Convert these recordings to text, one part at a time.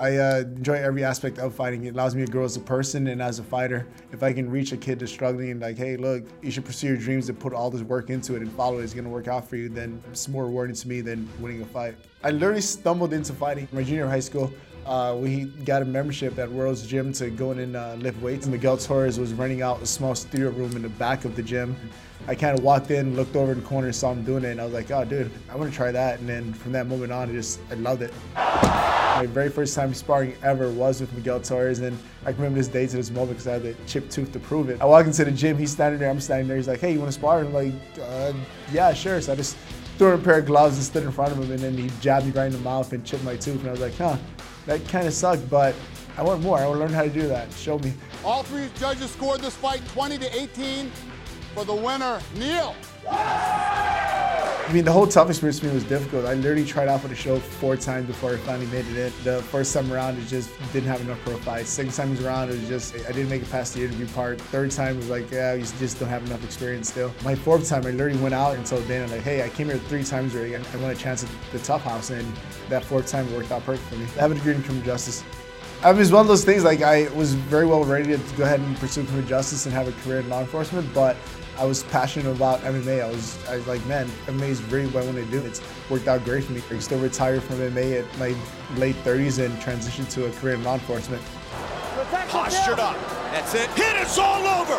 I enjoy every aspect of fighting. It allows me to grow as a person and as a fighter. If I can reach a kid that's struggling and like, hey, look, you should pursue your dreams and put all this work into it and follow it, it's gonna work out for you, then it's more rewarding to me than winning a fight. I literally stumbled into fighting. My junior high school, we got a membership at World's Gym to go in and lift weights. Miguel Torres was renting out a small studio room in the back of the gym. I kind of walked in, looked over in the corner, saw him doing it, and I was like, oh, dude, I want to try that. And then from that moment on, I loved it. My very first time sparring ever was with Miguel Torres, and I can remember this day to this moment because I had the chipped tooth to prove it. I walk into the gym, he's standing there, I'm standing there, he's like, hey, you want to spar? And I'm like, yeah, sure. So I just threw in a pair of gloves and stood in front of him, and then he jabbed me right in the mouth and chipped my tooth, and I was like, huh, that kind of sucked, but I want more. I want to learn how to do that. Show me. All three judges scored this fight 20-18. For the winner, Neil. I mean, the whole tough experience for me was difficult. I literally tried out for the show 4 times before I finally made it in. The first time around, it just didn't have enough pro fights. Second time around, it was just, I didn't make it past the interview part. Third time, it was like, yeah, you just don't have enough experience still. My 4th time, I literally went out and told Dana, like, hey, I came here 3 times already. I won a chance at the Tough House, and that 4th time worked out perfect for me. I have a degree in criminal justice. I mean, it's one of those things, like, I was very well ready to go ahead and pursue criminal justice and have a career in law enforcement, but I was passionate about MMA. I was like, man, MMA is really what I want to do. It's worked out great for me. I still retired from MMA at my late 30s and transitioned to a career in law enforcement. Postured up. That's it. Hit is all over.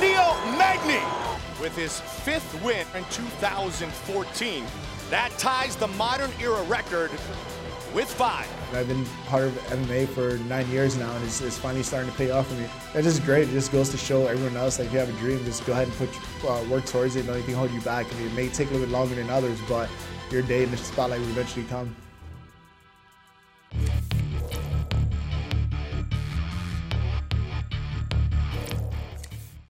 Neil Magny with his 5th win in 2014. That ties the modern era record with 5. I've been part of MMA for 9 years now, and it's finally starting to pay off for me. That's just great. It just goes to show everyone else, like, if you have a dream, just go ahead and put work towards it. Don't let anything hold you back. I mean, it may take a little bit longer than others, but your day in the spotlight will eventually come.